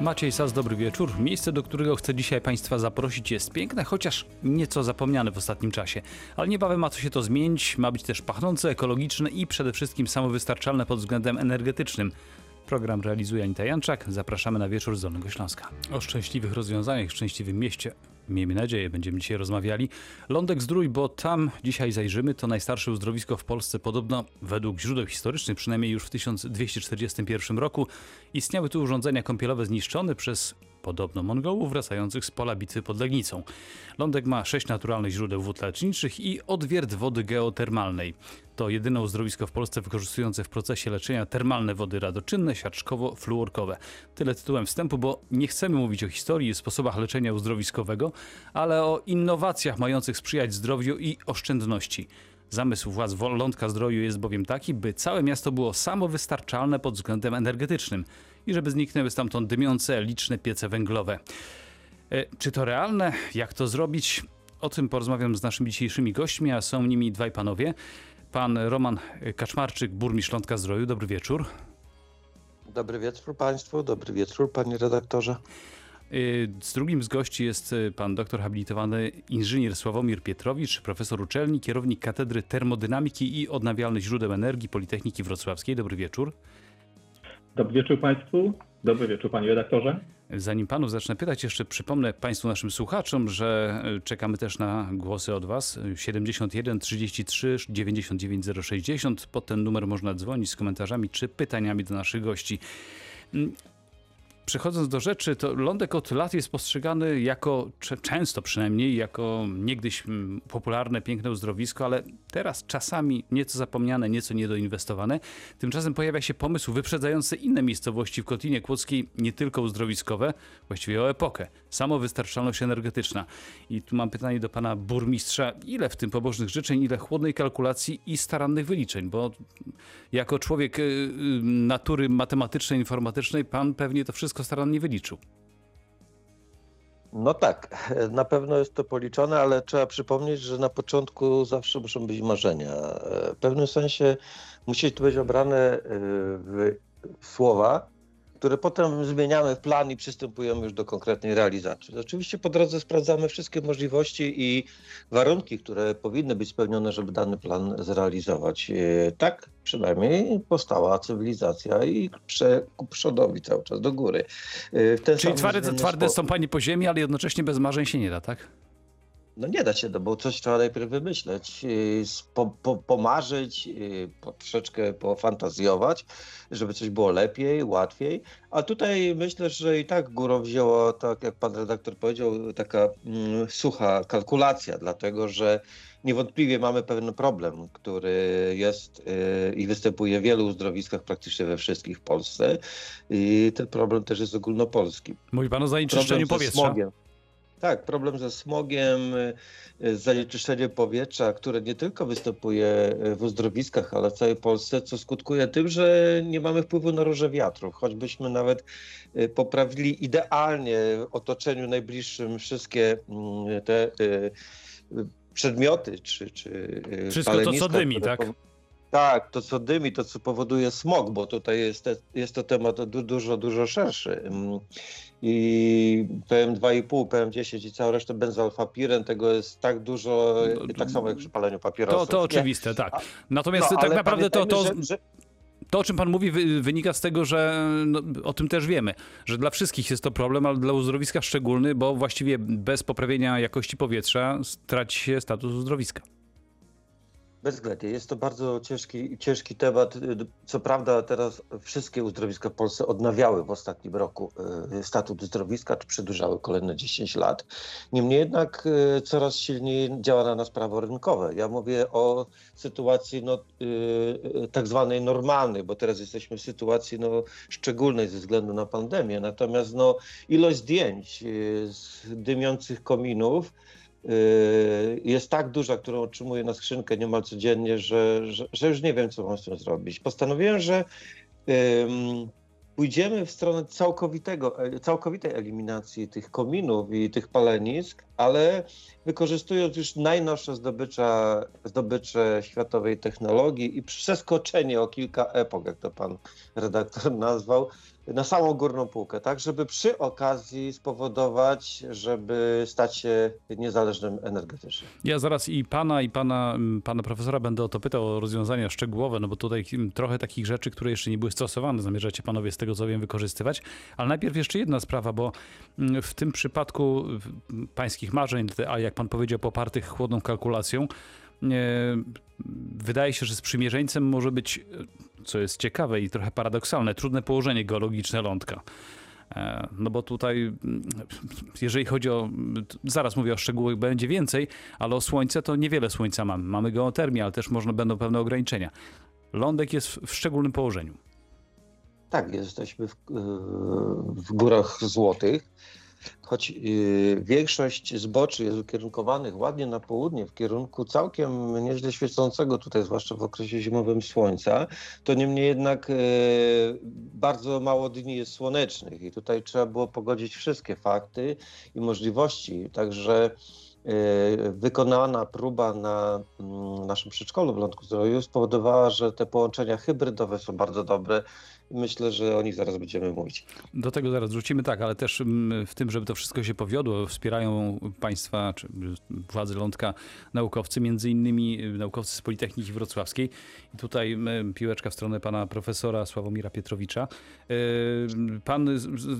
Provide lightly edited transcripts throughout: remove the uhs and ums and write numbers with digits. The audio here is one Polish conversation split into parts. Maciej Sas, dobry wieczór. Miejsce, do którego chcę dzisiaj Państwa zaprosić, jest piękne, chociaż nieco zapomniane w ostatnim czasie. Ale niebawem ma co się to zmienić, ma być też pachnące, ekologiczne i przede wszystkim samowystarczalne pod względem energetycznym. Program realizuje Anita Janczak. Zapraszamy na Wieczór z Dolnego Śląska. O szczęśliwych rozwiązaniach w szczęśliwym mieście, miejmy nadzieję, będziemy dzisiaj rozmawiali. Lądek-Zdrój, bo tam dzisiaj zajrzymy, to najstarsze uzdrowisko w Polsce. Podobno według źródeł historycznych, przynajmniej już w 1241 roku, istniały tu urządzenia kąpielowe zniszczone przez podobno Mongołów wracających z pola bitwy pod Legnicą. Lądek ma 6 naturalnych źródeł wód leczniczych i odwiert wody geotermalnej. To jedyne uzdrowisko w Polsce wykorzystujące w procesie leczenia termalne wody radoczynne, siarczkowo-fluorkowe. Tyle tytułem wstępu, bo nie chcemy mówić o historii i sposobach leczenia uzdrowiskowego, ale o innowacjach mających sprzyjać zdrowiu i oszczędności. Zamysł władz Lądka-Zdroju jest bowiem taki, by całe miasto było samowystarczalne pod względem energetycznym i żeby zniknęły stamtąd dymiące liczne piece węglowe. Czy to realne? Jak to zrobić? O tym porozmawiam z naszymi dzisiejszymi gośćmi, a są nimi dwaj panowie. Pan Roman Kaczmarczyk, burmistrz Lądka-Zdroju. Dobry wieczór. Dobry wieczór Państwu, dobry wieczór Panie redaktorze. Z drugim z gości jest pan doktor habilitowany inżynier Sławomir Pietrowicz, profesor uczelni, kierownik Katedry Termodynamiki i Odnawialnych Źródeł Energii Politechniki Wrocławskiej. Dobry wieczór. Dobry wieczór Państwu. Dobry wieczór Panie redaktorze. Zanim Panów zacznę pytać, jeszcze przypomnę Państwu, naszym słuchaczom, że czekamy też na głosy od Was. 71 33 99 060. Pod ten numer można dzwonić z komentarzami czy pytaniami do naszych gości. Przechodząc do rzeczy, to Lądek od lat jest postrzegany jako, często przynajmniej, jako niegdyś popularne, piękne uzdrowisko, ale teraz czasami nieco zapomniane, nieco niedoinwestowane. Tymczasem pojawia się pomysł wyprzedzający inne miejscowości w Kotlinie Kłodzkiej, nie tylko uzdrowiskowe, właściwie o epokę. Samowystarczalność energetyczna. I tu mam pytanie do pana burmistrza. Ile w tym pobożnych życzeń, ile chłodnej kalkulacji i starannych wyliczeń? Bo jako człowiek natury matematycznej, informatycznej, pan pewnie to wszystko starannie wyliczył. No tak, na pewno jest to policzone, ale trzeba przypomnieć, że na początku zawsze muszą być marzenia. W pewnym sensie musi to być obrane w słowa, które potem zmieniamy w plan i przystępujemy już do konkretnej realizacji. Oczywiście po drodze sprawdzamy wszystkie możliwości i warunki, które powinny być spełnione, żeby dany plan zrealizować. Tak przynajmniej powstała cywilizacja i ku przodowi cały czas, do góry. Czyli twarde stąpanie po ziemi, ale jednocześnie bez marzeń się nie da, tak? No nie da się, bo coś trzeba najpierw wymyśleć, pomarzyć, troszeczkę pofantazjować, żeby coś było lepiej, łatwiej. A tutaj myślę, że i tak górą wzięła, tak jak pan redaktor powiedział, taka sucha kalkulacja, dlatego że niewątpliwie mamy pewien problem, który jest i występuje w wielu uzdrowiskach, praktycznie we wszystkich w Polsce. I ten problem też jest ogólnopolski. Mówi pan o zanieczyszczeniu powietrza. Tak, problem ze smogiem, zanieczyszczenie powietrza, które nie tylko występuje w uzdrowiskach, ale w całej Polsce, co skutkuje tym, że nie mamy wpływu na róże wiatrów. Choćbyśmy nawet poprawili idealnie w otoczeniu najbliższym wszystkie te przedmioty czy wszystko to, co dymi, tak? Tak, to co dymi, to co powoduje smog, bo tutaj jest to temat dużo szerszy. I PM2,5, PM10 i cała reszta benzoalfapiren, tego jest tak dużo, tak samo jak przy paleniu papierosów. To oczywiste, nie? Tak. Natomiast tak naprawdę to, o czym pan mówi, wynika z tego, że o tym też wiemy, że dla wszystkich jest to problem, ale dla uzdrowiska szczególny, bo właściwie bez poprawienia jakości powietrza traci się status uzdrowiska. Bezwzględnie. Jest to bardzo ciężki temat. Co prawda teraz wszystkie uzdrowiska w Polsce odnawiały w ostatnim roku statut uzdrowiska, czy przedłużały kolejne 10 lat. Niemniej jednak coraz silniej działa na nas prawo rynkowe. Ja mówię o sytuacji tak zwanej normalnej, bo teraz jesteśmy w sytuacji szczególnej ze względu na pandemię. Natomiast ilość zdjęć z dymiących kominów jest tak duża, którą otrzymuję na skrzynkę niemal codziennie, że już nie wiem, co mam z tym zrobić. Postanowiłem, że pójdziemy w stronę całkowitej eliminacji tych kominów i tych palenisk, ale wykorzystując już najnowsze zdobycze światowej technologii i przeskoczenie o kilka epok, jak to pan redaktor nazwał, na samą górną półkę, tak, żeby przy okazji spowodować, żeby stać się niezależnym energetycznie. Ja zaraz i pana profesora będę o to pytał, o rozwiązania szczegółowe, no bo tutaj trochę takich rzeczy, które jeszcze nie były stosowane, zamierzacie panowie, z tego co wiem, wykorzystywać. Ale najpierw jeszcze jedna sprawa, bo w tym przypadku pańskich marzeń, a jak pan powiedział, popartych chłodną kalkulacją, wydaje się, że sprzymierzeńcem może być, co jest ciekawe i trochę paradoksalne, trudne położenie geologiczne Lądka. No bo tutaj, jeżeli chodzi o, zaraz mówię o szczegółach, będzie więcej, ale o słońce to niewiele słońca mamy. Mamy geotermię, ale też będą pewne ograniczenia. Lądek jest w szczególnym położeniu. Tak, jesteśmy w Górach Złotych. Choć większość zboczy jest ukierunkowanych ładnie na południe, w kierunku całkiem nieźle świecącego tutaj, zwłaszcza w okresie zimowym, słońca, to niemniej jednak bardzo mało dni jest słonecznych i tutaj trzeba było pogodzić wszystkie fakty i możliwości. Także wykonana próba na naszym przedszkolu w Lądku-Zdroju spowodowała, że te połączenia hybrydowe są bardzo dobre. Myślę, że o nich zaraz będziemy mówić. Do tego zaraz wrócimy, tak, ale też w tym, żeby to wszystko się powiodło, wspierają państwa, czy władze Lądka, naukowcy, między innymi naukowcy z Politechniki Wrocławskiej. I tutaj piłeczka w stronę pana profesora Sławomira Pietrowicza. Pan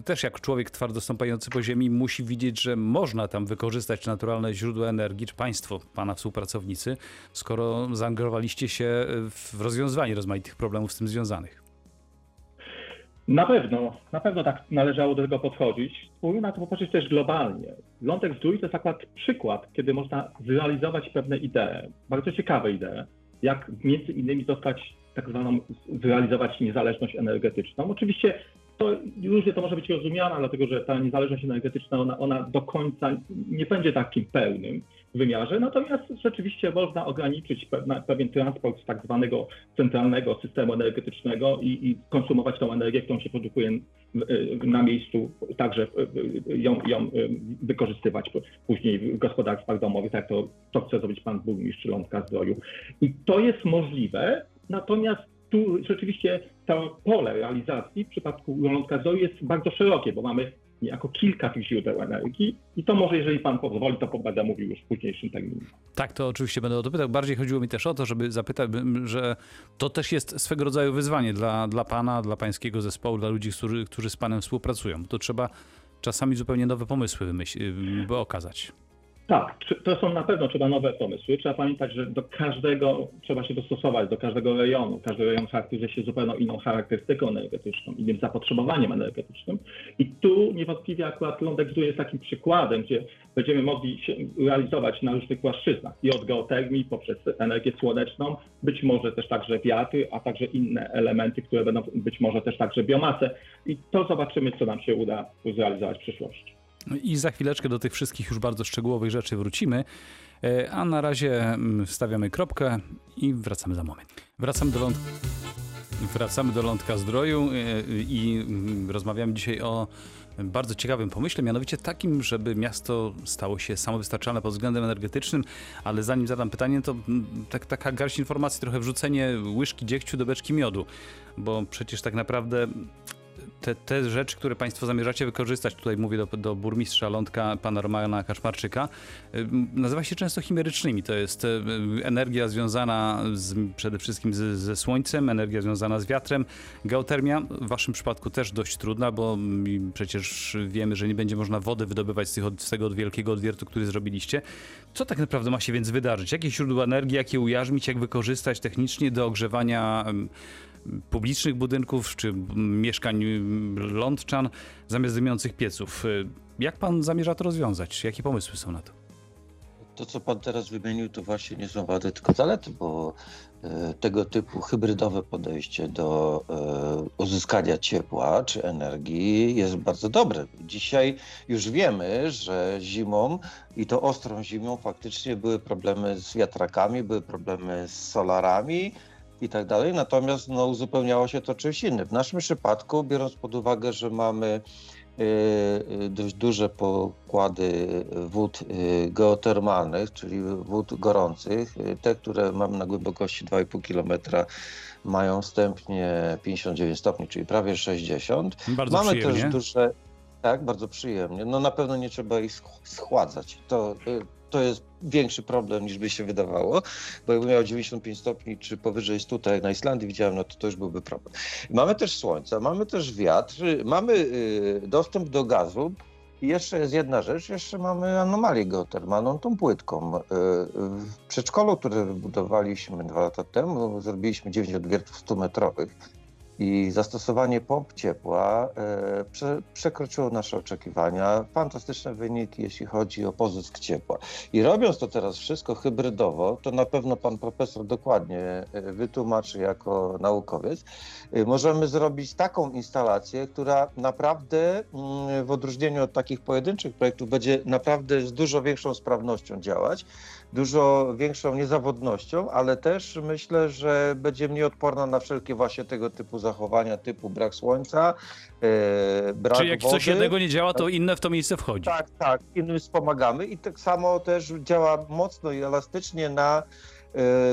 też jak człowiek twardo stąpający po ziemi musi widzieć, że można tam wykorzystać naturalne źródła energii, czy państwo, pana współpracownicy, skoro zaangażowaliście się w rozwiązywanie rozmaitych problemów z tym związanych. Na pewno tak należało do tego podchodzić. Spróbujmy na to popatrzeć też globalnie. Lądek-Zdrój to jest akurat przykład, kiedy można zrealizować pewne idee, bardzo ciekawe idee, jak między innymi zrealizować niezależność energetyczną. Oczywiście to różnie to może być rozumiane, dlatego że ta niezależność energetyczna, ona do końca nie będzie takim pełnym wymiarze, natomiast rzeczywiście można ograniczyć pewien transport z tak zwanego centralnego systemu energetycznego i konsumować tą energię, którą się produkuje na miejscu, także ją wykorzystywać później w gospodarstwach domowych, tak to chce zrobić pan burmistrz Lądka-Zdroju. I to jest możliwe, natomiast tu rzeczywiście to pole realizacji w przypadku Lądka-Zdroju jest bardzo szerokie, bo mamy jako kilka tych źródeł energii i to może, jeżeli pan pozwoli, to będę mówił już w późniejszym terminie. Tak, to oczywiście będę o to pytał. Bardziej chodziło mi też o to, żeby zapytać, że to też jest swego rodzaju wyzwanie dla pana, dla pańskiego zespołu, dla ludzi, którzy z panem współpracują. To trzeba czasami zupełnie nowe pomysły by okazać. Tak, to są na pewno trzeba nowe pomysły. Trzeba pamiętać, że do każdego trzeba się dostosować, do każdego rejonu. Każdy rejon charakteryzuje się zupełnie inną charakterystyką energetyczną, innym zapotrzebowaniem energetycznym. I tu niewątpliwie akurat Lądek-Zdrój jest takim przykładem, gdzie będziemy mogli się realizować na różnych płaszczyznach. I od geotermii, poprzez energię słoneczną, być może też także wiatry, a także inne elementy, które będą być może też także biomasę. I to zobaczymy, co nam się uda zrealizować w przyszłości. I za chwileczkę do tych wszystkich już bardzo szczegółowych rzeczy wrócimy, a na razie stawiamy kropkę i wracamy za moment. Wracamy do Lądka-Zdroju i rozmawiamy dzisiaj o bardzo ciekawym pomyśle, mianowicie takim, żeby miasto stało się samowystarczalne pod względem energetycznym, ale zanim zadam pytanie, to taka garść informacji, trochę wrzucenie łyżki dziegciu do beczki miodu, bo przecież tak naprawdę te rzeczy, które państwo zamierzacie wykorzystać, tutaj mówię do burmistrza Lądka, pana Romana Kaczmarczyka, nazywa się często chimerycznymi. To jest energia związana przede wszystkim ze słońcem, energia związana z wiatrem. Geotermia w waszym przypadku też dość trudna, bo przecież wiemy, że nie będzie można wody wydobywać z tego wielkiego odwiertu, który zrobiliście. Co tak naprawdę ma się więc wydarzyć? Jakie źródła energii, jak je ujarzmić, jak wykorzystać technicznie do ogrzewania publicznych budynków czy mieszkań lądczan zamiast dymiących pieców? Jak pan zamierza to rozwiązać? Jakie pomysły są na to? To, co pan teraz wymienił, to właśnie nie są wady, tylko zalety, bo tego typu hybrydowe podejście do uzyskania ciepła czy energii jest bardzo dobre. Dzisiaj już wiemy, że zimą, i to ostrą zimą, faktycznie były problemy z wiatrakami, były problemy z solarami i tak dalej, natomiast uzupełniało się to czymś innym. W naszym przypadku, biorąc pod uwagę, że mamy dość duże pokłady wód geotermalnych, czyli wód gorących. Te, które mamy na głębokości 2,5 km, mają wstępnie 59 stopni, czyli prawie 60. Bardzo mamy przyjemnie. Też duże, tak, bardzo przyjemnie. No na pewno nie trzeba ich schładzać. To jest większy problem niż by się wydawało, bo jakby miał 95 stopni czy powyżej 100, tak jak na Islandii widziałem, no to już byłby problem. Mamy też słońce, mamy też wiatr, mamy dostęp do gazu i jeszcze jest jedna rzecz, jeszcze mamy anomalię geotermalną, tą płytką. W przedszkolu, które wybudowaliśmy 2 lata temu, zrobiliśmy 9 odwiertów 100 metrowych i zastosowanie pomp ciepła przekroczyło nasze oczekiwania. Fantastyczne wyniki, jeśli chodzi o pozysk ciepła. I robiąc to teraz wszystko hybrydowo, to na pewno pan profesor dokładnie wytłumaczy jako naukowiec, możemy zrobić taką instalację, która naprawdę w odróżnieniu od takich pojedynczych projektów będzie naprawdę z dużo większą sprawnością działać, dużo większą niezawodnością, ale też myślę, że będzie mniej odporna na wszelkie właśnie tego typu zachowania, typu brak słońca, brak wody. Czyli jak coś jednego nie działa, to inne w to miejsce wchodzi. Tak, tak. Innym wspomagamy i tak samo też działa mocno i elastycznie na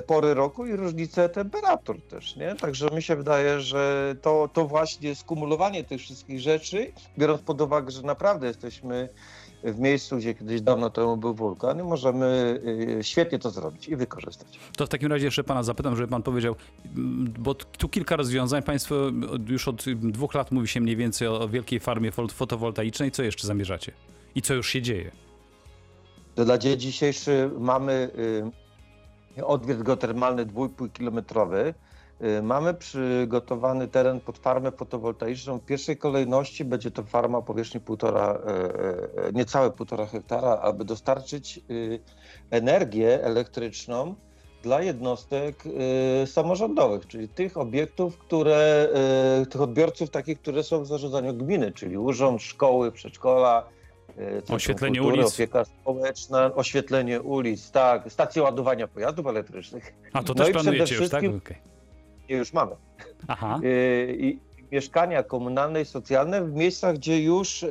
pory roku i różnice temperatur też, nie? Także mi się wydaje, że to właśnie skumulowanie tych wszystkich rzeczy, biorąc pod uwagę, że naprawdę jesteśmy w miejscu, gdzie kiedyś dawno temu był wulkan, i możemy świetnie to zrobić i wykorzystać. To w takim razie jeszcze pana zapytam, żeby pan powiedział, bo tu kilka rozwiązań. Państwo już od 2 lat mówi się mniej więcej o wielkiej farmie fotowoltaicznej. Co jeszcze zamierzacie? I co już się dzieje? To dla dzień dzisiejszy mamy odwiert geotermalny 2,5-kilometrowy. Mamy przygotowany teren pod farmę fotowoltaiczną. W pierwszej kolejności będzie to farma o powierzchni niecałe 1,5 hektara, aby dostarczyć energię elektryczną dla jednostek samorządowych, czyli tych obiektów, tych odbiorców takich, które są w zarządzaniu gminy, czyli urząd, szkoły, przedszkola, oświetlenie kultury, ulic. Opieka społeczna, oświetlenie ulic, tak, stacje ładowania pojazdów elektrycznych. A to też planujecie już, tak? Okay. Już mamy. Aha. I mieszkania komunalne i socjalne w miejscach, gdzie już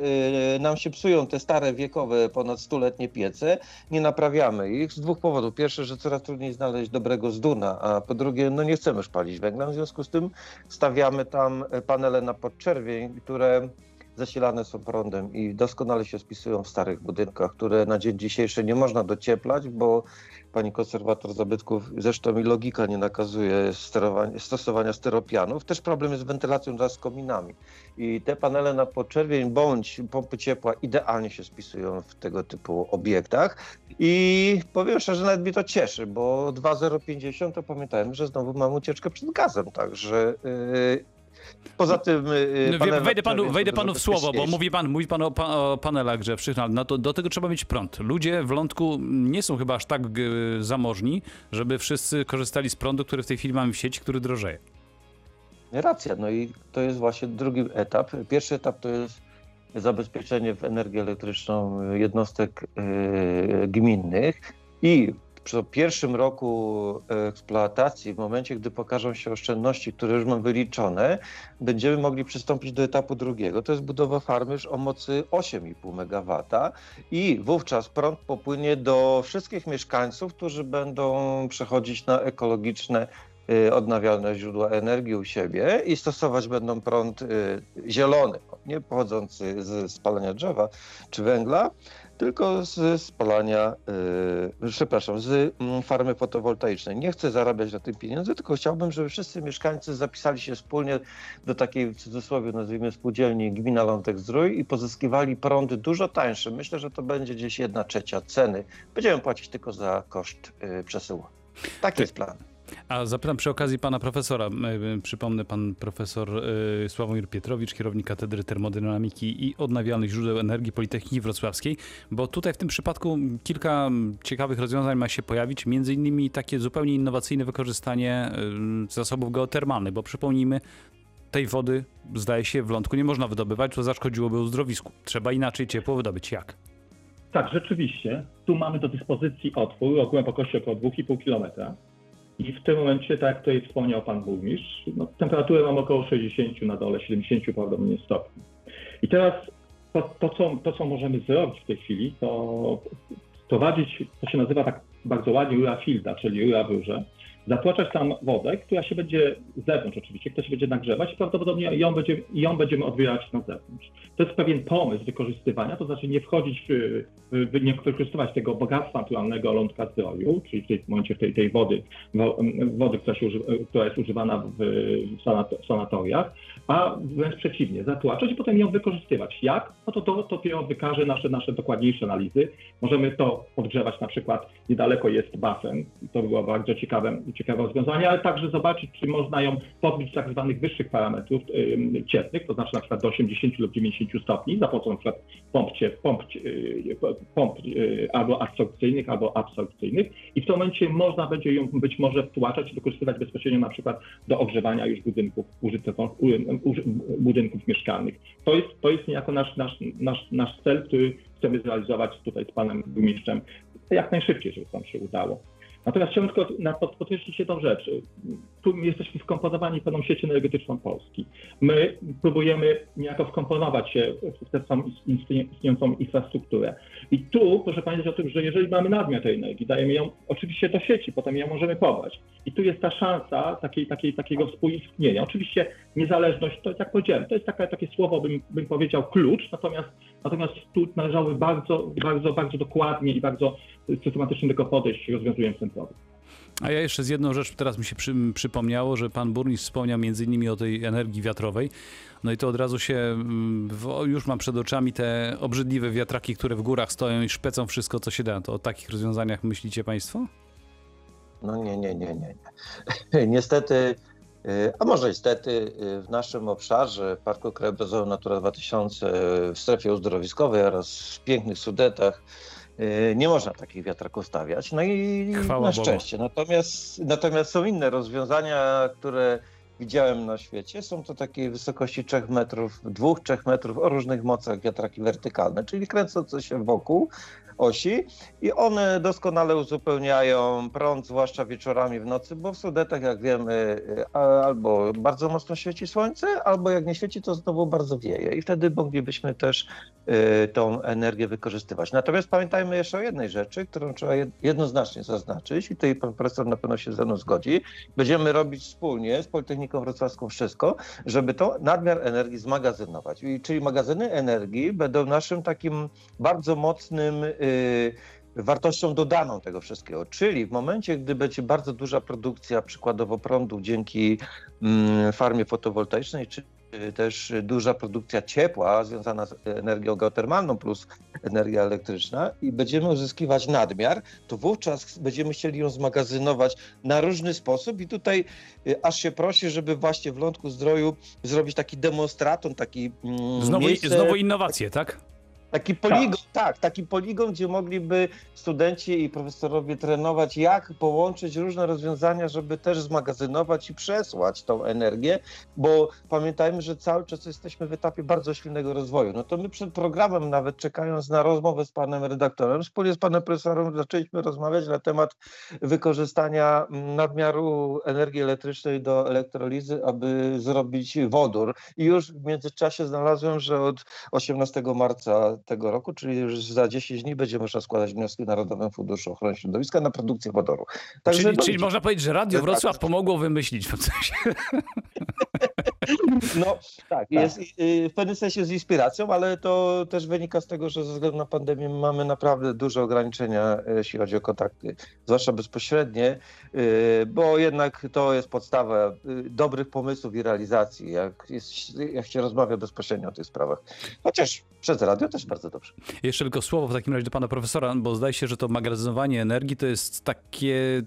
nam się psują te stare wiekowe, ponad 100-letnie piece, nie naprawiamy ich z 2 powodów. Pierwsze, że coraz trudniej znaleźć dobrego zduna, a po drugie, no nie chcemy szpalić węgla, w związku z tym stawiamy tam panele na podczerwień, które zasilane są prądem i doskonale się spisują w starych budynkach, które na dzień dzisiejszy nie można docieplać, bo pani konserwator zabytków, zresztą i logika nie nakazuje stosowania styropianów. Też problem jest z wentylacją wraz z kominami. I te panele na podczerwień bądź pompy ciepła idealnie się spisują w tego typu obiektach. I powiem szczerze, nawet mnie to cieszy, bo 2,050 to pamiętajmy, że znowu mam ucieczkę przed gazem, także... Poza tym... Wejdę panu w słowo, bo mówi pan o panelach grzewczych, no to do tego trzeba mieć prąd. Ludzie w Lądku nie są chyba aż tak zamożni, żeby wszyscy korzystali z prądu, który w tej chwili mamy w sieci, który drożeje. Racja, no i to jest właśnie drugi etap. Pierwszy etap to jest zabezpieczenie w energię elektryczną jednostek gminnych i przy pierwszym roku eksploatacji, w momencie, gdy pokażą się oszczędności, które już mam wyliczone, będziemy mogli przystąpić do etapu drugiego. To jest budowa farmy już o mocy 8,5 MW i wówczas prąd popłynie do wszystkich mieszkańców, którzy będą przechodzić na ekologiczne odnawialne źródła energii u siebie i stosować będą prąd zielony, nie pochodzący z spalania drzewa czy węgla, tylko z farmy fotowoltaicznej. Nie chcę zarabiać na tym pieniędzy, tylko chciałbym, żeby wszyscy mieszkańcy zapisali się wspólnie do takiej, w cudzysłowie nazwijmy, spółdzielni gmina Lądek-Zdrój i pozyskiwali prąd dużo tańszy. Myślę, że to będzie gdzieś 1/3 ceny. Będziemy płacić tylko za koszt przesyłu. Taki jest plan. A zapytam przy okazji pana profesora, przypomnę, pan profesor Sławomir Pietrowicz, kierownik Katedry Termodynamiki i Odnawialnych Źródeł Energii Politechniki Wrocławskiej, bo tutaj w tym przypadku kilka ciekawych rozwiązań ma się pojawić, między innymi takie zupełnie innowacyjne wykorzystanie zasobów geotermalnych, bo przypomnijmy, tej wody, zdaje się, w Lądku nie można wydobywać, to zaszkodziłoby uzdrowisku. Trzeba inaczej ciepło wydobyć. Jak? Tak, rzeczywiście. Tu mamy do dyspozycji otwór o głębokości około 2,5 km. I w tym momencie, tak jak tutaj wspomniał pan burmistrz, no, temperaturę mam około 60, na dole 70 prawdopodobnie stopni. I teraz To, co możemy zrobić w tej chwili, to prowadzić, to się nazywa tak bardzo ładnie rura filda, czyli rura w rurze, zatłaczać tam wodę, która się będzie z zewnątrz oczywiście, która się będzie nagrzewać i prawdopodobnie ją będziemy odbierać na zewnątrz. To jest pewien pomysł wykorzystywania, to znaczy nie wykorzystywać tego bogactwa naturalnego Lądka-Zdroju, czyli w tym momencie tej wody, która jest używana w sanatoriach, a wręcz przeciwnie, zatłaczać i potem ją wykorzystywać. Jak? No to dopiero wykaże nasze dokładniejsze analizy. Możemy to odgrzewać, na przykład niedaleko jest basen, to było bardzo ciekawe rozwiązanie, ale także zobaczyć, czy można ją podbić tak zwanych wyższych parametrów cieplnych, to znaczy na przykład do 80 lub 90 stopni, za pomocą na przykład pomp albo adsorpcyjnych, albo absorpcyjnych i w tym momencie można będzie ją być może wtłaczać i wykorzystywać bezpośrednio na przykład do ogrzewania już budynków mieszkalnych. To jest niejako nasz cel, który chcemy zrealizować tutaj z panem burmistrzem jak najszybciej, żeby nam się udało. Natomiast chciałbym tylko podkreślić jedną rzecz. Tu jesteśmy wkomponowani w pewną sieć energetyczną Polski. My próbujemy niejako wkomponować się w tę samą istniejącą infrastrukturę. I tu proszę pamiętać o tym, że jeżeli mamy nadmiar tej energii, dajemy ją oczywiście do sieci, potem ją możemy pobrać. I tu jest ta szansa takiego współistnienia. Oczywiście niezależność, to jak powiedziałem, to jest takie słowo, bym powiedział, klucz, natomiast tu należałoby bardzo dokładnie i bardzo systematycznie do tego podejść, rozwiązując ten problem. A ja jeszcze z jedną rzecz, teraz mi się przypomniało, że pan burmistrz wspomniał między innymi o tej energii wiatrowej. No i to od razu się, już mam przed oczami te obrzydliwe wiatraki, które w górach stoją i szpecą wszystko, co się da. To o takich rozwiązaniach myślicie państwo? No nie. Niestety, a może niestety, w naszym obszarze Parku Krajobrazowym Natura 2000, w strefie uzdrowiskowej oraz w pięknych Sudetach nie można takich wiatraków stawiać, no i chwała na szczęście. Natomiast są inne rozwiązania, które widziałem na świecie. Są to takiej wysokości 3 metrów, 2-3 metrów o różnych mocach wiatraki wertykalne, czyli kręcące się wokół osi i one doskonale uzupełniają prąd, zwłaszcza wieczorami w nocy, bo w Sudetach, jak wiemy, albo bardzo mocno świeci słońce, albo jak nie świeci, to znowu bardzo wieje i wtedy moglibyśmy też tą energię wykorzystywać. Natomiast pamiętajmy jeszcze o jednej rzeczy, którą trzeba jednoznacznie zaznaczyć i tutaj pan profesor na pewno się ze mną zgodzi. Będziemy robić wspólnie z Politechniką Wrocławską wszystko, żeby to nadmiar energii zmagazynować. Czyli magazyny energii będą naszym takim bardzo mocnym wartością dodaną tego wszystkiego, czyli w momencie, gdy będzie bardzo duża produkcja przykładowo prądu dzięki farmie fotowoltaicznej, czy też duża produkcja ciepła związana z energią geotermalną plus energia elektryczna i będziemy uzyskiwać nadmiar, to wówczas będziemy chcieli ją zmagazynować na różny sposób i tutaj aż się prosi, żeby właśnie w Lądku-Zdroju zrobić taki demonstraton, taki Znowu innowacje, tak? Taki poligon, taki poligon, gdzie mogliby studenci i profesorowie trenować, jak połączyć różne rozwiązania, żeby też zmagazynować i przesłać tą energię, bo pamiętajmy, że cały czas jesteśmy w etapie bardzo silnego rozwoju. No to my przed programem, nawet czekając na rozmowę z panem redaktorem, wspólnie z panem profesorem zaczęliśmy rozmawiać na temat wykorzystania nadmiaru energii elektrycznej do elektrolizy, aby zrobić wodór. I już w międzyczasie znalazłem, że od 18 marca tego roku, czyli już za 10 dni będzie można składać wnioski Narodowym Funduszu Ochrony Środowiska na produkcję wodoru. Także czyli można powiedzieć, że Radio Wrocław pomogło wymyślić w coś. No tak, jest w pewnym sensie z inspiracją, ale to też wynika z tego, że ze względu na pandemię mamy naprawdę duże ograniczenia, jeśli chodzi o kontakty, zwłaszcza bezpośrednie, bo jednak to jest podstawa dobrych pomysłów i realizacji, jak się rozmawia bezpośrednio o tych sprawach. Chociaż przez radio też bardzo dobrze. Jeszcze tylko słowo w takim razie do pana profesora, bo zdaje się, że to magazynowanie energii to jest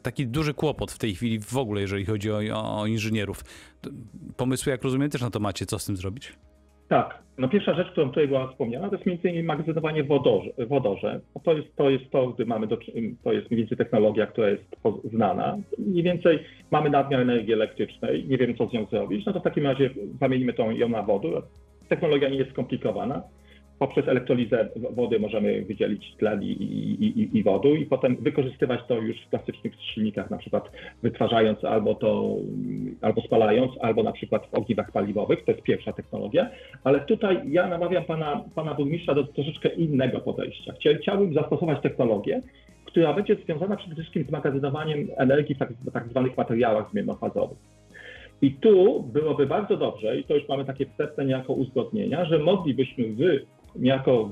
taki duży kłopot w tej chwili w ogóle, jeżeli chodzi o inżynierów. Pomysły, jak rozumiem, też na to macie. Co z tym zrobić? Tak. No pierwsza rzecz, którą tutaj była wspomniana, to jest między innymi magazynowanie w wodorze. To jest mniej więcej technologia, która jest znana. Mniej więcej mamy nadmiar energii elektrycznej, nie wiem, co z nią zrobić. No to w takim razie zamienimy ją na wodór. Technologia nie jest skomplikowana. poprzez elektrolizę wody możemy wydzielić tlen i wodór i potem wykorzystywać to już w klasycznych silnikach, na przykład wytwarzając albo spalając, albo na przykład w ogniwach paliwowych. To jest pierwsza technologia, ale tutaj ja namawiam pana burmistrza do troszeczkę innego podejścia. Chciałbym zastosować technologię, która będzie związana przede wszystkim z magazynowaniem energii w tak zwanych materiałach zmiennofazowych. I tu byłoby bardzo dobrze, i to już mamy takie wstępne niejako uzgodnienia, że moglibyśmy niejako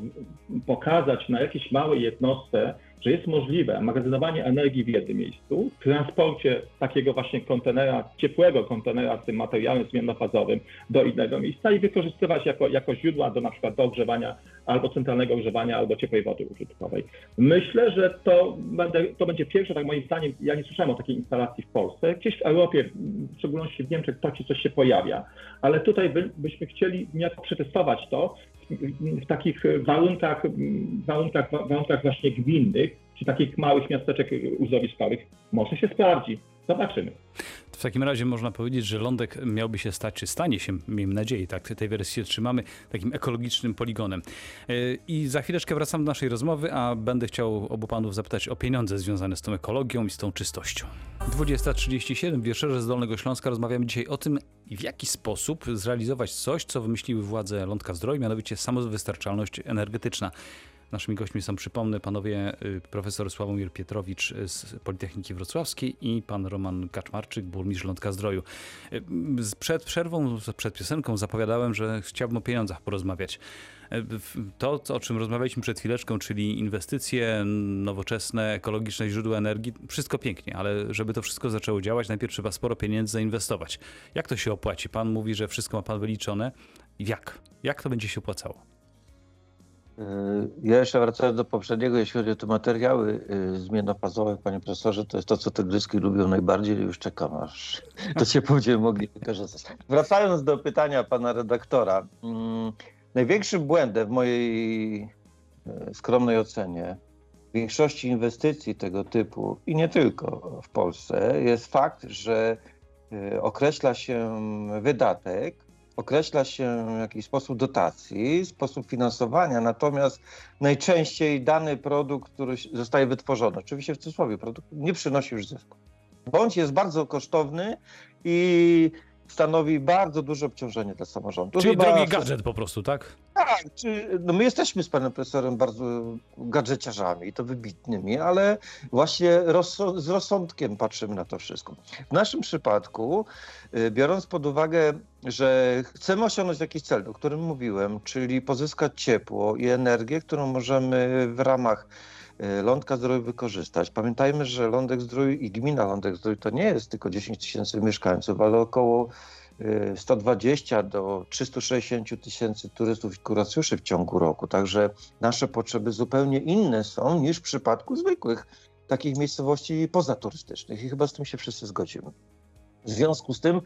pokazać na jakiejś małej jednostce, że jest możliwe magazynowanie energii w jednym miejscu, w transporcie takiego właśnie kontenera, ciepłego kontenera z tym materiałem zmiennofazowym do innego miejsca i wykorzystywać jako źródła do na przykład do ogrzewania albo centralnego ogrzewania, albo ciepłej wody użytkowej. Myślę, że to będzie pierwsze, tak moim zdaniem, ja nie słyszałem o takiej instalacji w Polsce. Gdzieś w Europie, w szczególności w Niemczech, coś się pojawia, ale tutaj byśmy chcieli niejako przetestować to w takich warunkach właśnie gminnych, czy takich małych miasteczek uzdrowiskowych. Może się sprawdzi. Zobaczymy. W takim razie można powiedzieć, że Lądek miałby się stać, czy stanie się, miejmy nadzieję, tak tej wersji trzymamy, takim ekologicznym poligonem. I za chwileczkę wracam do naszej rozmowy, a będę chciał obu panów zapytać o pieniądze związane z tą ekologią i z tą czystością. 20:37 w Wieczorze z Dolnego Śląska rozmawiamy dzisiaj o tym, w jaki sposób zrealizować coś, co wymyśliły władze Lądka-Zdroju, mianowicie samowystarczalność energetyczna. Naszymi gośćmi są, przypomnę, panowie profesor Sławomir Pietrowicz z Politechniki Wrocławskiej i pan Roman Kaczmarczyk, burmistrz Lądka-Zdroju. Przed przerwą, przed piosenką zapowiadałem, że chciałbym o pieniądzach porozmawiać. To, o czym rozmawialiśmy przed chwileczką, czyli inwestycje nowoczesne, ekologiczne źródła energii, wszystko pięknie, ale żeby to wszystko zaczęło działać, najpierw trzeba sporo pieniędzy zainwestować. Jak to się opłaci? Pan mówi, że wszystko ma pan wyliczone. Jak? Jak to będzie się opłacało? Ja jeszcze wracając do poprzedniego, jeśli chodzi o te materiały zmiennofazowe, panie profesorze, to jest to, co te gryzki lubią najbardziej, już czekam, aż to się będziemy mogli wykorzystać. Wracając do pytania pana redaktora, największym błędem w mojej skromnej ocenie większości inwestycji tego typu i nie tylko w Polsce jest fakt, że określa się wydatek, określa się w jakiś sposób dotacji, sposób finansowania, natomiast najczęściej dany produkt, który zostaje wytworzony, oczywiście w cudzysłowie, produkt nie przynosi już zysku. Bądź jest bardzo kosztowny i stanowi bardzo duże obciążenie dla samorządu. Czyli drogi gadżet po prostu, tak? Tak. No my jesteśmy z panem profesorem bardzo gadżeciarzami i to wybitnymi, ale właśnie z rozsądkiem patrzymy na to wszystko. W naszym przypadku, biorąc pod uwagę, że chcemy osiągnąć jakiś cel, o którym mówiłem, czyli pozyskać ciepło i energię, którą możemy w ramach Lądka-Zdrój wykorzystać. Pamiętajmy, że Lądek-Zdrój i gmina Lądek-Zdrój to nie jest tylko 10 000 mieszkańców, ale około 120 do 360 000 turystów i kuracjuszy w ciągu roku. Także nasze potrzeby zupełnie inne są niż w przypadku zwykłych takich miejscowości pozaturystycznych i chyba z tym się wszyscy zgodzimy. W związku z tym,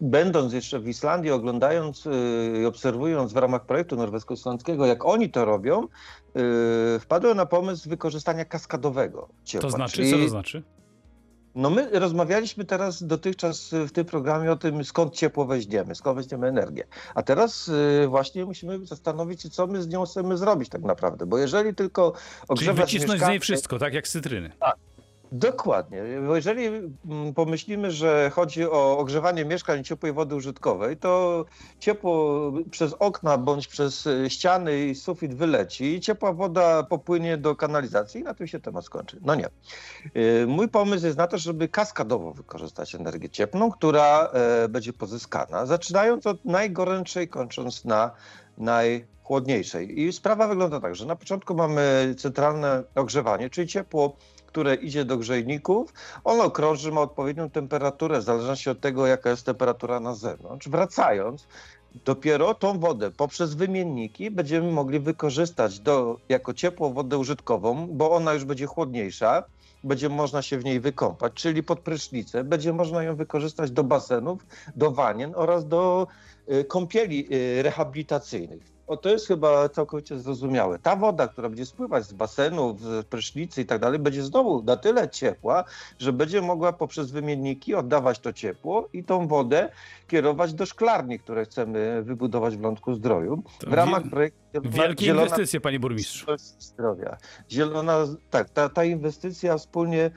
będąc jeszcze w Islandii, oglądając i obserwując w ramach projektu norwesko-islandzkiego, jak oni to robią, wpadłem na pomysł wykorzystania kaskadowego ciepła. To znaczy? Czyli... Co to znaczy? No my rozmawialiśmy teraz dotychczas w tym programie o tym, skąd ciepło weźmiemy, skąd weźmiemy energię. A teraz właśnie musimy zastanowić się, co my z nią chcemy zrobić tak naprawdę, bo jeżeli tylko ogrzewać mieszkanie... Czyli wycisnąć z niej wszystko, tak jak z cytryny. Tak. Dokładnie. Bo jeżeli pomyślimy, że chodzi o ogrzewanie mieszkań ciepłej wody użytkowej, to ciepło przez okna bądź przez ściany i sufit wyleci i ciepła woda popłynie do kanalizacji i na tym się temat skończy. No nie. Mój pomysł jest na to, żeby kaskadowo wykorzystać energię cieplną, która będzie pozyskana, zaczynając od najgorętszej, kończąc na najchłodniejszej. I sprawa wygląda tak, że na początku mamy centralne ogrzewanie, czyli ciepło, które idzie do grzejników, ono krąży, ma odpowiednią temperaturę, w zależności od tego, jaka jest temperatura na zewnątrz. Wracając, dopiero tą wodę poprzez wymienniki będziemy mogli wykorzystać jako ciepłą wodę użytkową, bo ona już będzie chłodniejsza, będzie można się w niej wykąpać, czyli pod prysznicę, będzie można ją wykorzystać do basenów, do wanien oraz do kąpieli rehabilitacyjnych. To jest chyba całkowicie zrozumiałe. Ta woda, która będzie spływać z basenów, z prysznicy i tak dalej, będzie znowu na tyle ciepła, że będzie mogła poprzez wymienniki oddawać to ciepło i tą wodę kierować do szklarni, które chcemy wybudować w Lądku-Zdroju. W ramach projektu Wielkie inwestycje, panie burmistrzu. Zdrowia. Zielona, tak, ta inwestycja wspólnie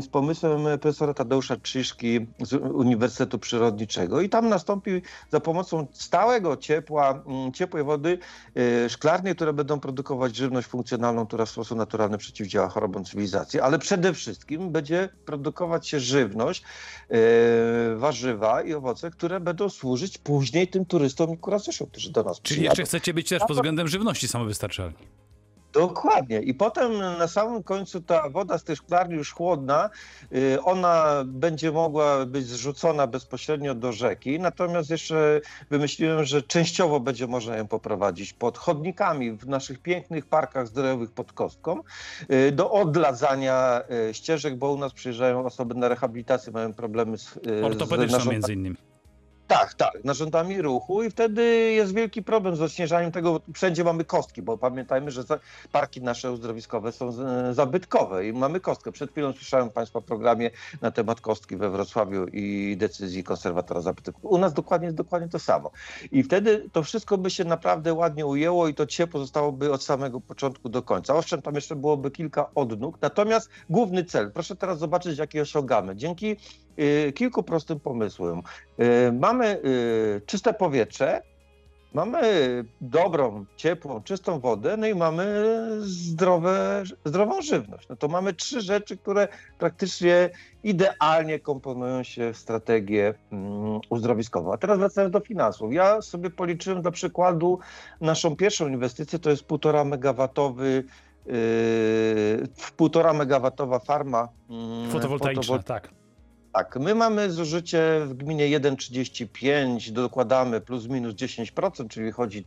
z pomysłem profesora Tadeusza Krzyszki z Uniwersytetu Przyrodniczego. I tam nastąpi za pomocą stałego ciepła, ciepłej wody szklarnie, które będą produkować żywność funkcjonalną, która w sposób naturalny przeciwdziała chorobom cywilizacji. Ale przede wszystkim będzie produkować się żywność, warzywa i owoce, które będą służyć później tym turystom i kuracyszom, którzy do nas przyjadą. Czyli jeszcze chcecie być też pod względem żywności samowystarczalni. Dokładnie. I potem na samym końcu ta woda z tej szklarni już chłodna, ona będzie mogła być zrzucona bezpośrednio do rzeki. Natomiast jeszcze wymyśliłem, że częściowo będzie można ją poprowadzić pod chodnikami w naszych pięknych parkach zdrojowych pod Kostką do odladzania ścieżek, bo u nas przyjeżdżają osoby na rehabilitację, mają problemy z ortopedyczną między innymi. Tak, narządami ruchu i wtedy jest wielki problem z odśnieżaniem tego. Wszędzie mamy kostki, bo pamiętajmy, że parki nasze uzdrowiskowe są zabytkowe i mamy kostkę. Przed chwilą słyszałem Państwa programie na temat kostki we Wrocławiu i decyzji konserwatora zabytków. U nas dokładnie to samo. I wtedy to wszystko by się naprawdę ładnie ujęło i to ciepło zostałoby od samego początku do końca. Owszem, tam jeszcze byłoby kilka odnóg, natomiast główny cel, proszę teraz zobaczyć, jaki osiągamy. Dzięki kilku prostym pomysłom. Mamy czyste powietrze, mamy dobrą, ciepłą, czystą wodę, no i mamy zdrową żywność. No to mamy trzy rzeczy, które praktycznie idealnie komponują się w strategię uzdrowiskową. A teraz wracając do finansów. Ja sobie policzyłem dla przykładu naszą pierwszą inwestycję, to jest 1,5 megawatowa farma fotowoltaiczna, tak. Tak, my mamy zużycie w gminie 1,35, dokładamy plus minus 10%, czyli chodzi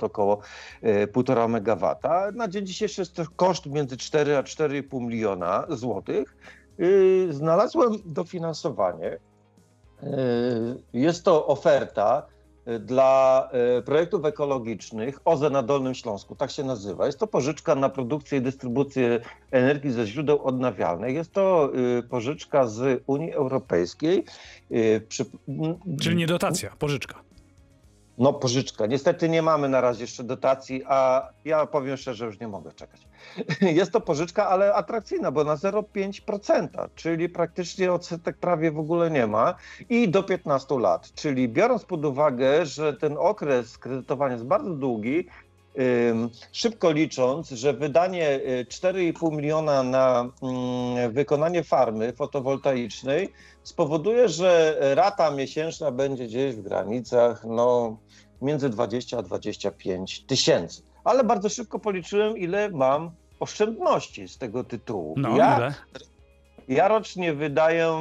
około 1,5 megawata. Na dzień dzisiejszy jest to koszt między 4 a 4,5 miliona złotych. Znalazłem dofinansowanie. Jest to oferta dla projektów ekologicznych OZE na Dolnym Śląsku, tak się nazywa. Jest to pożyczka na produkcję i dystrybucję energii ze źródeł odnawialnych. Jest to pożyczka z Unii Europejskiej. Czyli nie dotacja, pożyczka. No pożyczka. Niestety nie mamy na razie jeszcze dotacji, a ja powiem szczerze, już nie mogę czekać. Jest to pożyczka, ale atrakcyjna, bo na 0,5%, czyli praktycznie odsetek prawie w ogóle nie ma i do 15 lat. Czyli biorąc pod uwagę, że ten okres kredytowania jest bardzo długi, szybko licząc, że wydanie 4,5 miliona na wykonanie farmy fotowoltaicznej spowoduje, że rata miesięczna będzie gdzieś w granicach między 20 a 25 tysięcy. Ale bardzo szybko policzyłem, ile mam oszczędności z tego tytułu. Ja rocznie wydaję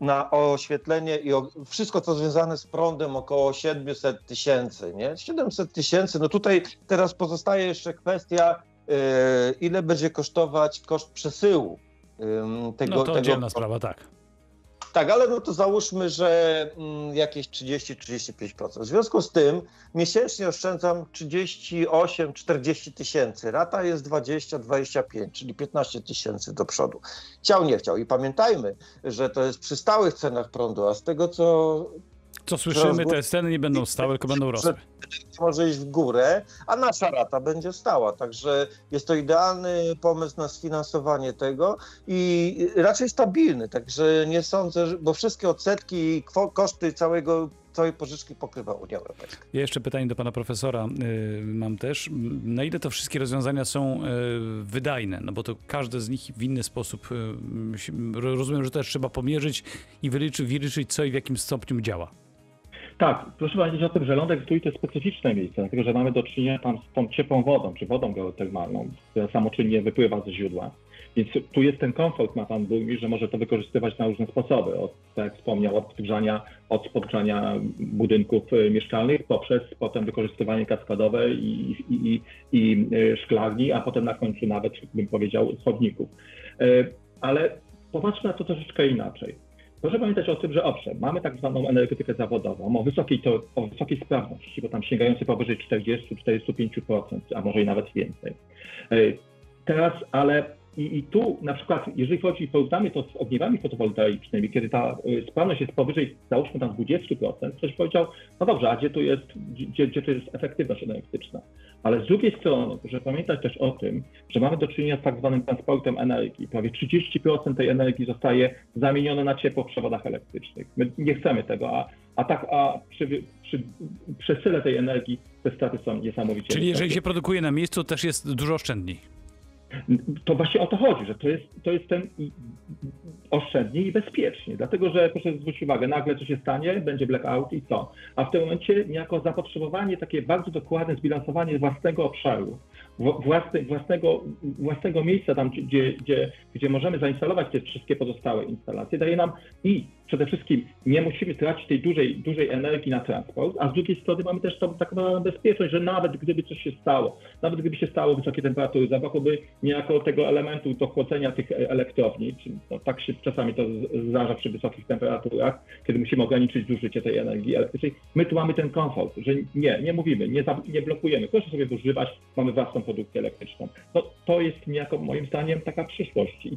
na oświetlenie i wszystko, co związane z prądem, około 700 tysięcy. 700 tysięcy, no tutaj teraz pozostaje jeszcze kwestia, ile będzie kosztować koszt przesyłu tego. No to oddzielna sprawa, tak. Tak, ale no to załóżmy, że jakieś 30-35%. W związku z tym miesięcznie oszczędzam 38-40 tysięcy. Rata jest 20-25, czyli 15 tysięcy do przodu. Chciał, nie chciał. I pamiętajmy, że to jest przy stałych cenach prądu, a z tego co słyszymy, te ceny nie będą stałe, tylko będą rosły. Może iść w górę, a nasza rata będzie stała. Także jest to idealny pomysł na sfinansowanie tego i raczej stabilny. Także nie sądzę, bo wszystkie odsetki i koszty całej pożyczki pokrywa Unia Europejska. Ja jeszcze pytanie do pana profesora mam też. Na ile to wszystkie rozwiązania są wydajne? No bo to każde z nich w inny sposób, rozumiem, że też trzeba pomierzyć i wyliczyć, co i w jakim stopniu działa. Tak, proszę powiedzieć o tym, że Lądek-Zdrój to jest specyficzne miejsce, dlatego że mamy do czynienia tam z tą ciepłą wodą, czy wodą geotermalną, która samoczynnie wypływa ze źródła. Więc tu jest ten komfort, ma pan burmistrz, że może to wykorzystywać na różne sposoby. Tak jak wspomniał, od podgrzania budynków mieszkalnych, poprzez potem wykorzystywanie kaskadowe i szklarni, a potem na końcu nawet, bym powiedział, chodników. Ale popatrzmy na to troszeczkę inaczej. Proszę pamiętać o tym, że owszem, mamy tak zwaną energetykę zawodową o wysokiej sprawności, bo tam sięgający powyżej 40-45%, a może i nawet więcej. Teraz, ale I tu na przykład, jeżeli chodzi o porównanie to z ogniwami fotowoltaicznymi, kiedy ta sprawność jest powyżej, załóżmy tam 20%, ktoś powiedział, no dobrze, a gdzie tu jest efektywność energetyczna? Ale z drugiej strony, że pamiętać też o tym, że mamy do czynienia z tak zwanym transportem energii. Prawie 30% tej energii zostaje zamienione na ciepło w przewodach elektrycznych. My nie chcemy tego, przy przesyle tej energii te straty są niesamowicie. Czyli jeżeli się produkuje na miejscu, też jest dużo oszczędniej. To właśnie o to chodzi, że to jest ten oszczędnie i bezpiecznie, dlatego że proszę zwrócić uwagę, nagle co się stanie, będzie blackout i co? A w tym momencie niejako zapotrzebowanie, takie bardzo dokładne zbilansowanie własnego obszaru, własnego miejsca tam, gdzie możemy zainstalować te wszystkie pozostałe instalacje, daje nam i przede wszystkim nie musimy tracić tej dużej energii na transport, a z drugiej strony mamy też tą taką bezpieczność, że nawet gdyby coś się stało, nawet gdyby się stało wysokie temperatury, zabrakłoby niejako tego elementu do chłodzenia tych elektrowni, no, tak się czasami to zdarza przy wysokich temperaturach, kiedy musimy ograniczyć zużycie tej energii elektrycznej, my tu mamy ten komfort, że nie blokujemy, proszę sobie używać, mamy własną produkcję elektryczną. No, to jest niejako moim zdaniem taka przyszłość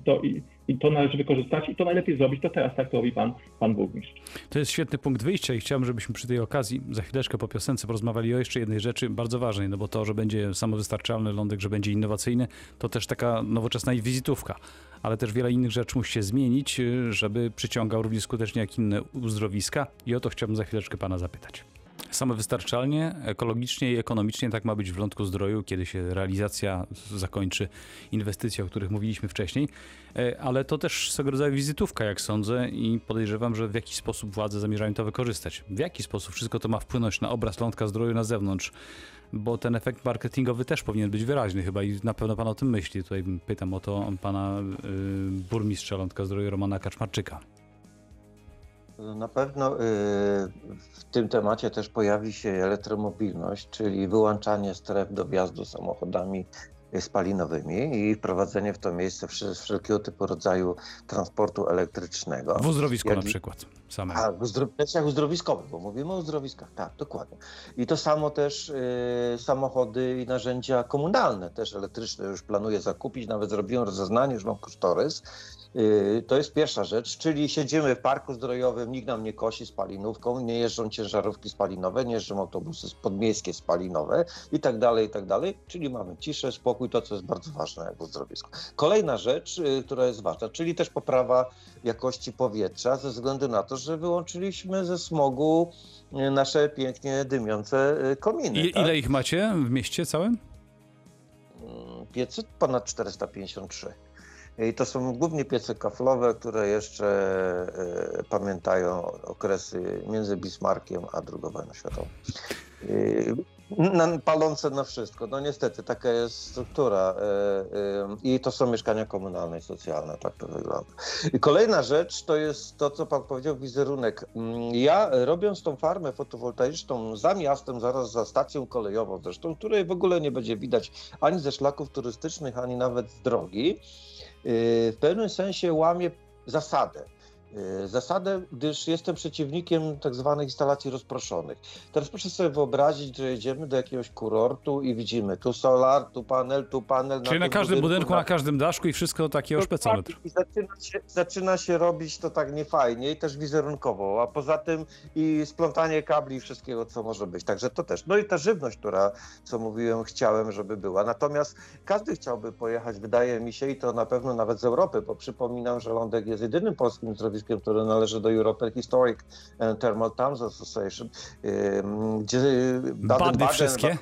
i to należy wykorzystać i to najlepiej zrobić, to teraz tak to robi pan burmistrz. To jest świetny punkt wyjścia i chciałbym, żebyśmy przy tej okazji za chwileczkę po piosence porozmawiali o jeszcze jednej rzeczy bardzo ważnej, no bo to, że będzie samowystarczalny Lądek, że będzie innowacyjny, to też taka nowoczesna wizytówka, ale też wiele innych rzeczy musi się zmienić, żeby przyciągał również skutecznie jak inne uzdrowiska i o to chciałbym za chwileczkę pana zapytać. Samowystarczalnie, ekologicznie i ekonomicznie tak ma być w Lądku-Zdroju, kiedy się realizacja zakończy inwestycji, o których mówiliśmy wcześniej, ale to też swego rodzaju wizytówka, jak sądzę, i podejrzewam, że w jakiś sposób władze zamierzają to wykorzystać. W jaki sposób wszystko to ma wpłynąć na obraz Lądka-Zdroju na zewnątrz, bo ten efekt marketingowy też powinien być wyraźny chyba i na pewno pan o tym myśli. Tutaj pytam o to pana burmistrza Lądka-Zdroju Romana Kaczmarczyka. Na pewno w tym temacie też pojawi się elektromobilność, czyli wyłączanie stref do wjazdu samochodami spalinowymi i wprowadzenie w to miejsce wszelkiego typu rodzaju transportu elektrycznego. W uzdrowisku na przykład. W uzdrowiskowych, bo mówimy o uzdrowiskach, tak, dokładnie. I to samo też samochody i narzędzia komunalne, też elektryczne już planuję zakupić, nawet zrobiłem rozeznanie, już mam kosztorys. To jest pierwsza rzecz, czyli siedzimy w parku zdrojowym, nikt nam nie kosi spalinówką, nie jeżdżą ciężarówki spalinowe, nie jeżdżą autobusy podmiejskie spalinowe i tak dalej, czyli mamy ciszę, spokój, to co jest bardzo ważne jako uzdrowisko. Kolejna rzecz, która jest ważna, czyli też poprawa jakości powietrza ze względu na to, że wyłączyliśmy ze smogu nasze pięknie dymiące kominy. Ile ich macie w mieście całym? Piecy ponad 453. I to są głównie piece kaflowe, które jeszcze pamiętają okresy między Bismarckiem a II wojną światową. Palące na wszystko. No niestety, taka jest struktura. I to są mieszkania komunalne i socjalne, tak to wygląda. I kolejna rzecz to jest to, co pan powiedział, wizerunek. Ja robiąc tą farmę fotowoltaiczną za miastem, zaraz za stacją kolejową zresztą, której w ogóle nie będzie widać ani ze szlaków turystycznych, ani nawet z drogi, w pewnym sensie łamie zasadę. Gdyż jestem przeciwnikiem tak zwanych instalacji rozproszonych. Teraz proszę sobie wyobrazić, że jedziemy do jakiegoś kurortu i widzimy tu solar, tu panel. Czyli na każdym budynku, na każdym daszku i wszystko takie o szpecometr. I zaczyna się robić to tak niefajnie i też wizerunkowo, a poza tym i splątanie kabli i wszystkiego, co może być. Także to też. No i ta żywność, która, co mówiłem, chciałem, żeby była. Natomiast każdy chciałby pojechać, wydaje mi się, i to na pewno nawet z Europy, bo przypominam, że Lądek jest jedynym polskim zdrowiskiem, które należy do European Historic and Thermal Towns Association, gdzie Baden, wszystkie?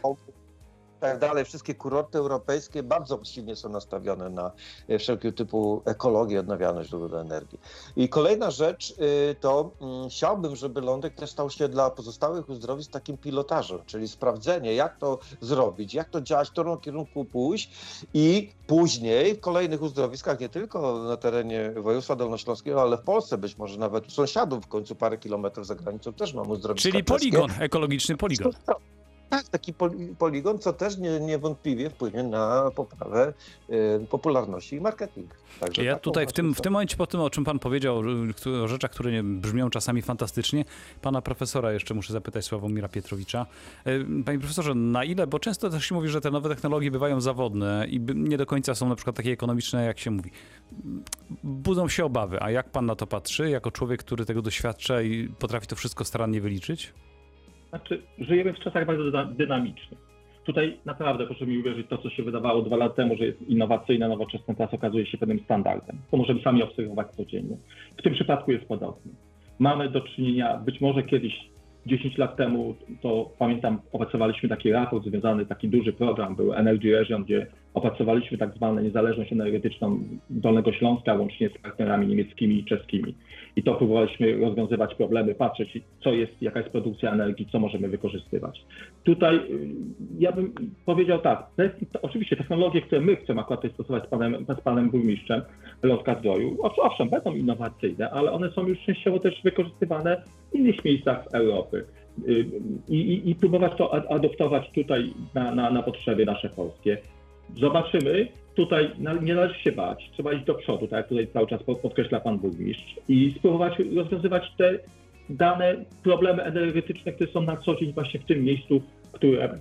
Tak dalej, wszystkie kurorty europejskie bardzo silnie są nastawione na wszelkiego typu ekologię, odnawialne źródła energii. I kolejna rzecz to chciałbym, żeby Lądek też stał się dla pozostałych uzdrowisk takim pilotażem, czyli sprawdzenie, jak to zrobić, jak to działać, w którym kierunku pójść i później w kolejnych uzdrowiskach, nie tylko na terenie województwa dolnośląskiego, ale w Polsce, być może nawet u sąsiadów, w końcu parę kilometrów za granicą też mam uzdrowiska. Czyli poligon, ekologiczny poligon. Tak, taki poligon, co też niewątpliwie wpłynie na poprawę popularności i marketing. Także ja tutaj w tym momencie, po tym, o czym pan powiedział, o rzeczach, które brzmią czasami fantastycznie, pana profesora jeszcze muszę zapytać, Sławomira Pietrowicza. Panie profesorze, na ile, bo często też się mówi, że te nowe technologie bywają zawodne i nie do końca są na przykład takie ekonomiczne, jak się mówi. Budzą się obawy, a jak pan na to patrzy, jako człowiek, który tego doświadcza i potrafi to wszystko starannie wyliczyć? Znaczy, żyjemy w czasach bardzo dynamicznych. Tutaj naprawdę, proszę mi uwierzyć, to co się wydawało 2 lata temu, że jest innowacyjna, nowoczesna, teraz okazuje się pewnym standardem. To możemy sami obserwować codziennie. W tym przypadku jest podobnie. Mamy do czynienia, być może kiedyś, 10 lat temu, to pamiętam, opracowaliśmy taki raport związany, taki duży program, był Energy Region, gdzie opracowaliśmy tak zwaną niezależność energetyczną Dolnego Śląska, łącznie z partnerami niemieckimi i czeskimi. I to próbowaliśmy rozwiązywać problemy, patrzeć, co jest, jaka jest produkcja energii, co możemy wykorzystywać. Tutaj ja bym powiedział tak, oczywiście technologie, które my chcemy akurat stosować z panem burmistrzem Lądka-Zdroju, owszem, będą innowacyjne, ale one są już częściowo też wykorzystywane w innych miejscach Europy. I próbować to adoptować tutaj na potrzeby nasze polskie. Zobaczymy. Tutaj nie należy się bać, trzeba iść do przodu, tak jak tutaj cały czas podkreśla pan burmistrz, i spróbować rozwiązywać te dane problemy energetyczne, które są na co dzień właśnie w tym miejscu,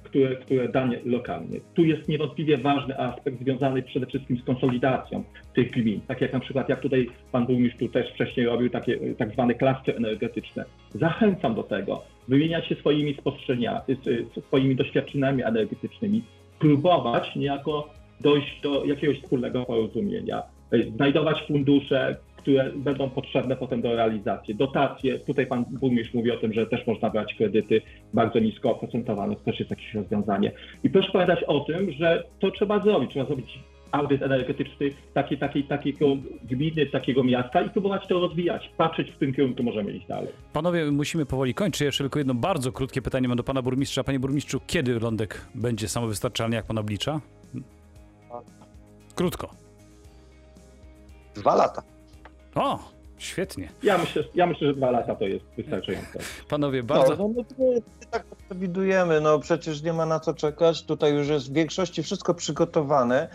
które dane lokalnie. Tu jest niewątpliwie ważny aspekt związany przede wszystkim z konsolidacją tych gmin, tak jak na przykład, jak tutaj pan burmistrz tu też wcześniej robił takie tak zwane klastry energetyczne. Zachęcam do tego, wymieniać się swoimi spostrzeżeniami, swoimi doświadczeniami energetycznymi, próbować niejako dojść do jakiegoś wspólnego porozumienia, znajdować fundusze, które będą potrzebne potem do realizacji, dotacje. Tutaj pan burmistrz mówi o tym, że też można brać kredyty bardzo nisko oprocentowane, to też jest jakieś rozwiązanie. I proszę pamiętać o tym, że to trzeba zrobić audyt energetyczny takiego gminy, takiego miasta i próbować to rozwijać, patrzeć w tym kierunku możemy iść dalej. Panowie, musimy powoli kończyć. Jeszcze tylko jedno bardzo krótkie pytanie mam do pana burmistrza. Panie burmistrzu, kiedy Lądek będzie samowystarczalny, jak pan oblicza? Krótko. 2 lata. O, świetnie. Ja myślę, że 2 lata to jest wystarczające. Panowie, bardzo... No, tak to przewidujemy, no przecież nie ma na co czekać. Tutaj już jest w większości wszystko przygotowane.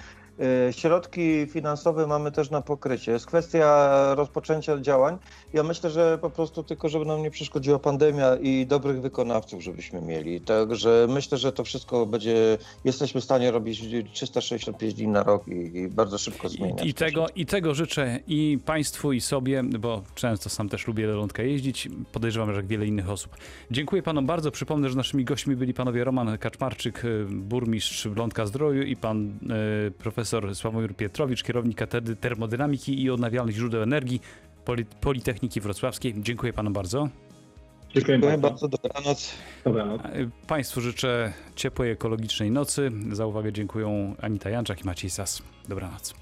Środki finansowe mamy też na pokrycie. Jest kwestia rozpoczęcia działań. Ja myślę, że po prostu tylko, żeby nam nie przeszkodziła pandemia i dobrych wykonawców, żebyśmy mieli. Także myślę, że to wszystko będzie, jesteśmy w stanie robić 365 dni na rok i bardzo szybko zmieniać. I tego życzę i państwu, i sobie, bo często sam też lubię do Lądka jeździć. Podejrzewam, że jak wiele innych osób. Dziękuję panom bardzo. Przypomnę, że naszymi gośćmi byli panowie Roman Kaczmarczyk, burmistrz Lądka-Zdroju, i pan profesor Sławomir Pietrowicz, kierownik Katedry Termodynamiki i Odnawialnych Źródeł Energii Politechniki Wrocławskiej. Dziękuję panu bardzo. Dziękuję bardzo. Dobranoc. Dobranoc. Państwu życzę ciepłej, ekologicznej nocy. Za uwagę dziękują Anita Janczak i Maciej Sas. Dobranoc.